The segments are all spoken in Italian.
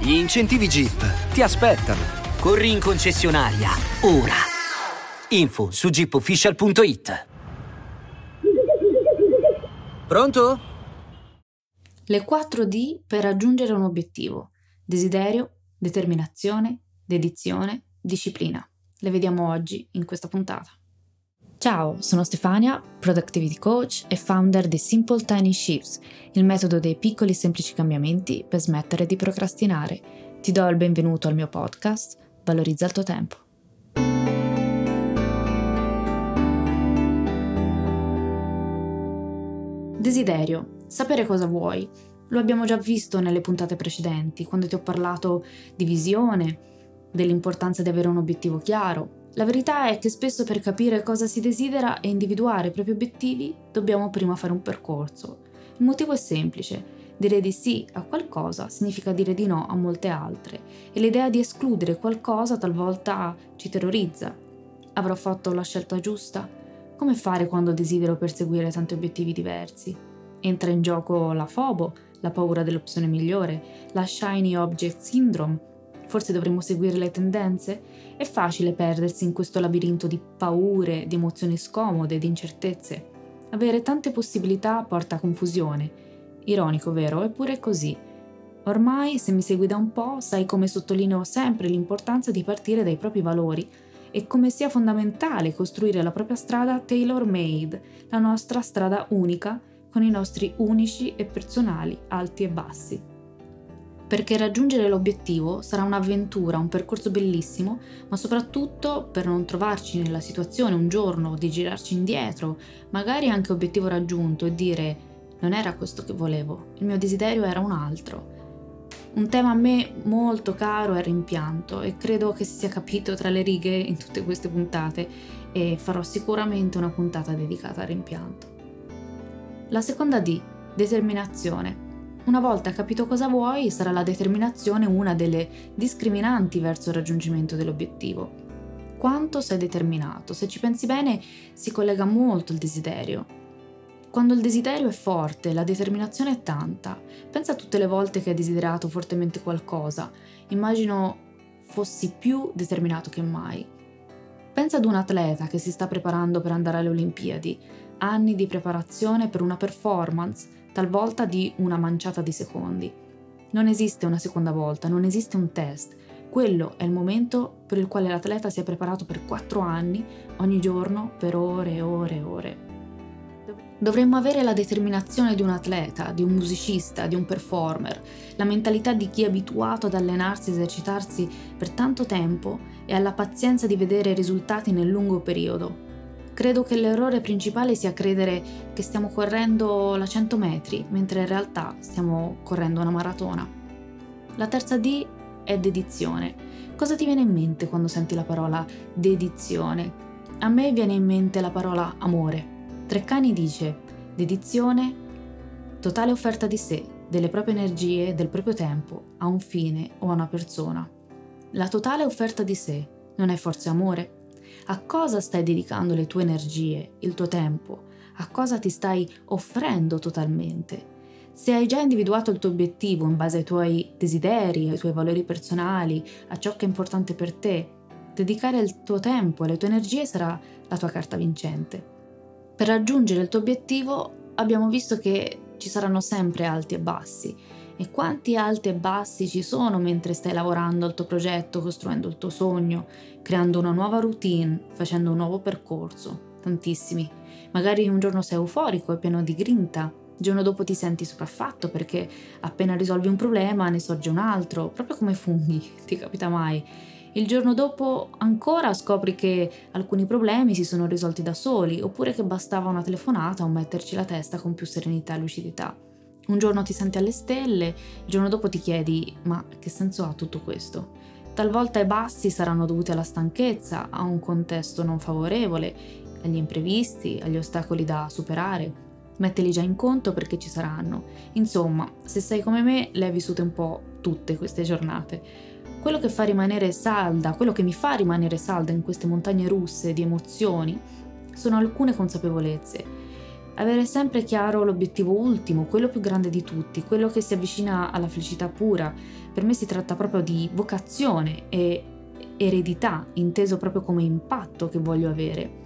Gli incentivi Jeep ti aspettano. Corri in concessionaria, ora. Info su jeepofficial.it. Pronto? Le 4D per raggiungere un obiettivo. Desiderio, determinazione, dedizione, disciplina. Le vediamo oggi in questa puntata. Ciao, sono Stefania, Productivity Coach e founder di Simple Tiny Shifts, il metodo dei piccoli semplici cambiamenti per smettere di procrastinare. Ti do il benvenuto al mio podcast, Valorizza il tuo tempo. Desiderio, sapere cosa vuoi. Lo abbiamo già visto nelle puntate precedenti, quando ti ho parlato di visione, dell'importanza di avere un obiettivo chiaro. La verità è che spesso per capire cosa si desidera e individuare i propri obiettivi dobbiamo prima fare un percorso. Il motivo è semplice: dire di sì a qualcosa significa dire di no a molte altre e l'idea di escludere qualcosa talvolta ci terrorizza. Avrò fatto la scelta giusta? Come fare quando desidero perseguire tanti obiettivi diversi? Entra in gioco la FOBO, la paura dell'opzione migliore, la Shiny Object Syndrome. Forse dovremmo seguire le tendenze? È facile perdersi in questo labirinto di paure, di emozioni scomode, di incertezze. Avere tante possibilità porta a confusione. Ironico, vero? Eppure è così. Ormai, se mi segui da un po', sai come sottolineo sempre l'importanza di partire dai propri valori e come sia fondamentale costruire la propria strada tailor-made, la nostra strada unica, con i nostri unici e personali alti e bassi. Perché raggiungere l'obiettivo sarà un'avventura, un percorso bellissimo, ma soprattutto per non trovarci nella situazione un giorno di girarci indietro, magari anche obiettivo raggiunto, e dire non era questo che volevo, il mio desiderio era un altro. Un tema a me molto caro è il rimpianto, e credo che si sia capito tra le righe in tutte queste puntate, e farò sicuramente una puntata dedicata al rimpianto. La seconda D, determinazione. Una volta capito cosa vuoi, sarà la determinazione una delle discriminanti verso il raggiungimento dell'obiettivo. Quanto sei determinato? Se ci pensi bene, si collega molto il desiderio. Quando il desiderio è forte, la determinazione è tanta. Pensa a tutte le volte che hai desiderato fortemente qualcosa. Immagino fossi più determinato che mai. Pensa ad un atleta che si sta preparando per andare alle Olimpiadi. Anni di preparazione per una performance, talvolta di una manciata di secondi. Non esiste una seconda volta, non esiste un test. Quello è il momento per il quale l'atleta si è preparato per 4 anni, ogni giorno, per ore e ore e ore. Dovremmo avere la determinazione di un atleta, di un musicista, di un performer, la mentalità di chi è abituato ad allenarsi e esercitarsi per tanto tempo e alla pazienza di vedere risultati nel lungo periodo. Credo che l'errore principale sia credere che stiamo correndo la 100 metri, mentre in realtà stiamo correndo una maratona. La terza D è dedizione. Cosa ti viene in mente quando senti la parola dedizione? A me viene in mente la parola amore. Treccani dice: dedizione, totale offerta di sé, delle proprie energie, del proprio tempo, a un fine o a una persona. La totale offerta di sé non è forse amore? A cosa stai dedicando le tue energie, il tuo tempo? A cosa ti stai offrendo totalmente? Se hai già individuato il tuo obiettivo in base ai tuoi desideri, ai tuoi valori personali, a ciò che è importante per te, dedicare il tuo tempo e le tue energie sarà la tua carta vincente. Per raggiungere il tuo obiettivo abbiamo visto che ci saranno sempre alti e bassi. E quanti alti e bassi ci sono mentre stai lavorando al tuo progetto, costruendo il tuo sogno, creando una nuova routine, facendo un nuovo percorso. Tantissimi. Magari un giorno sei euforico e pieno di grinta, il giorno dopo ti senti sopraffatto perché appena risolvi un problema ne sorge un altro, proprio come funghi, ti capita mai. Il giorno dopo ancora scopri che alcuni problemi si sono risolti da soli, oppure che bastava una telefonata o metterci la testa con più serenità e lucidità. Un giorno ti senti alle stelle, il giorno dopo ti chiedi: ma che senso ha tutto questo? Talvolta i bassi saranno dovuti alla stanchezza, a un contesto non favorevole, agli imprevisti, agli ostacoli da superare. Mettili già in conto perché ci saranno. Insomma, se sei come me, le hai vissute un po' tutte queste giornate. Quello che mi fa rimanere salda in queste montagne russe di emozioni sono alcune consapevolezze. Avere sempre chiaro l'obiettivo ultimo, quello più grande di tutti, quello che si avvicina alla felicità pura. Per me si tratta proprio di vocazione e eredità, inteso proprio come impatto che voglio avere.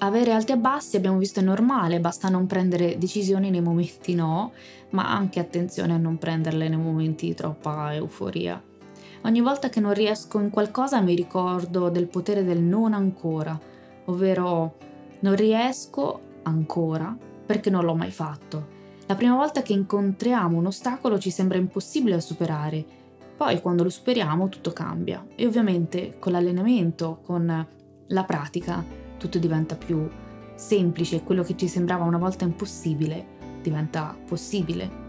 Avere alti e bassi, abbiamo visto, è normale, basta non prendere decisioni nei momenti no, ma anche attenzione a non prenderle nei momenti di troppa euforia. Ogni volta che non riesco in qualcosa mi ricordo del potere del non ancora, ovvero non riesco ancora perché non l'ho mai fatto. La prima volta che incontriamo un ostacolo ci sembra impossibile da superare, poi quando lo superiamo tutto cambia e ovviamente con l'allenamento, con la pratica, tutto diventa più semplice, quello che ci sembrava una volta impossibile diventa possibile.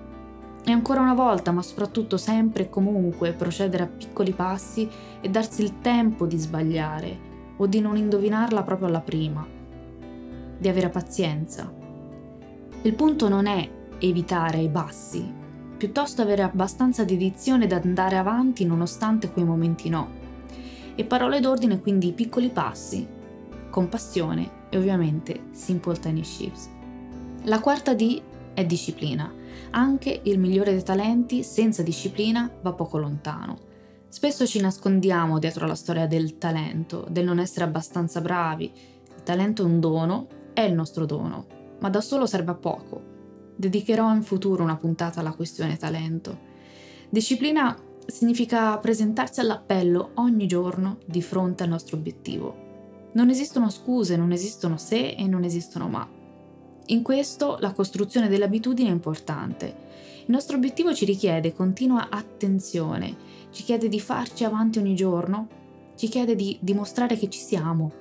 E ancora una volta, ma soprattutto sempre e comunque, procedere a piccoli passi e darsi il tempo di sbagliare o di non indovinarla proprio alla prima, di avere pazienza. Il punto non è evitare i bassi, piuttosto avere abbastanza dedizione da andare avanti nonostante quei momenti no. E parole d'ordine quindi piccoli passi, compassione e ovviamente Simple Tiny Shifts. La quarta D è disciplina. Anche il migliore dei talenti senza disciplina va poco lontano. Spesso ci nascondiamo dietro la storia del talento, del non essere abbastanza bravi. Il talento è un dono, è il nostro dono, ma da solo serve a poco. Dedicherò in futuro una puntata alla questione talento. Disciplina significa presentarsi all'appello ogni giorno di fronte al nostro obiettivo. Non esistono scuse, non esistono se e non esistono ma. In questo la costruzione dell'abitudine è importante. Il nostro obiettivo ci richiede continua attenzione, ci chiede di farci avanti ogni giorno, ci chiede di dimostrare che ci siamo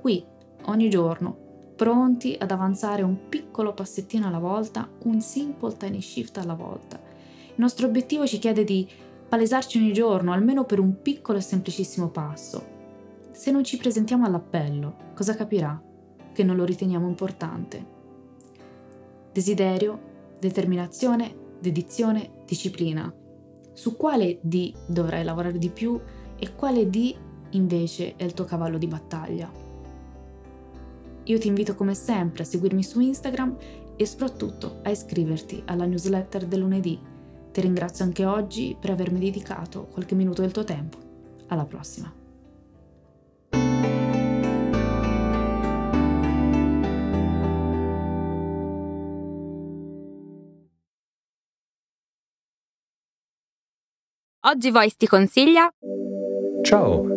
qui ogni giorno, pronti ad avanzare un piccolo passettino alla volta, un simple tiny shift alla volta. Il nostro obiettivo ci chiede di palesarci ogni giorno, almeno per un piccolo e semplicissimo passo. Se non ci presentiamo all'appello, cosa capirà? Che non lo riteniamo importante. Desiderio, determinazione, dedizione, disciplina. Su quale D dovrai lavorare di più e quale D invece è il tuo cavallo di battaglia? Io ti invito come sempre a seguirmi su Instagram e soprattutto a iscriverti alla newsletter del lunedì. Ti ringrazio anche oggi per avermi dedicato qualche minuto del tuo tempo. Alla prossima! Oggi Voice ti consiglia... Ciao!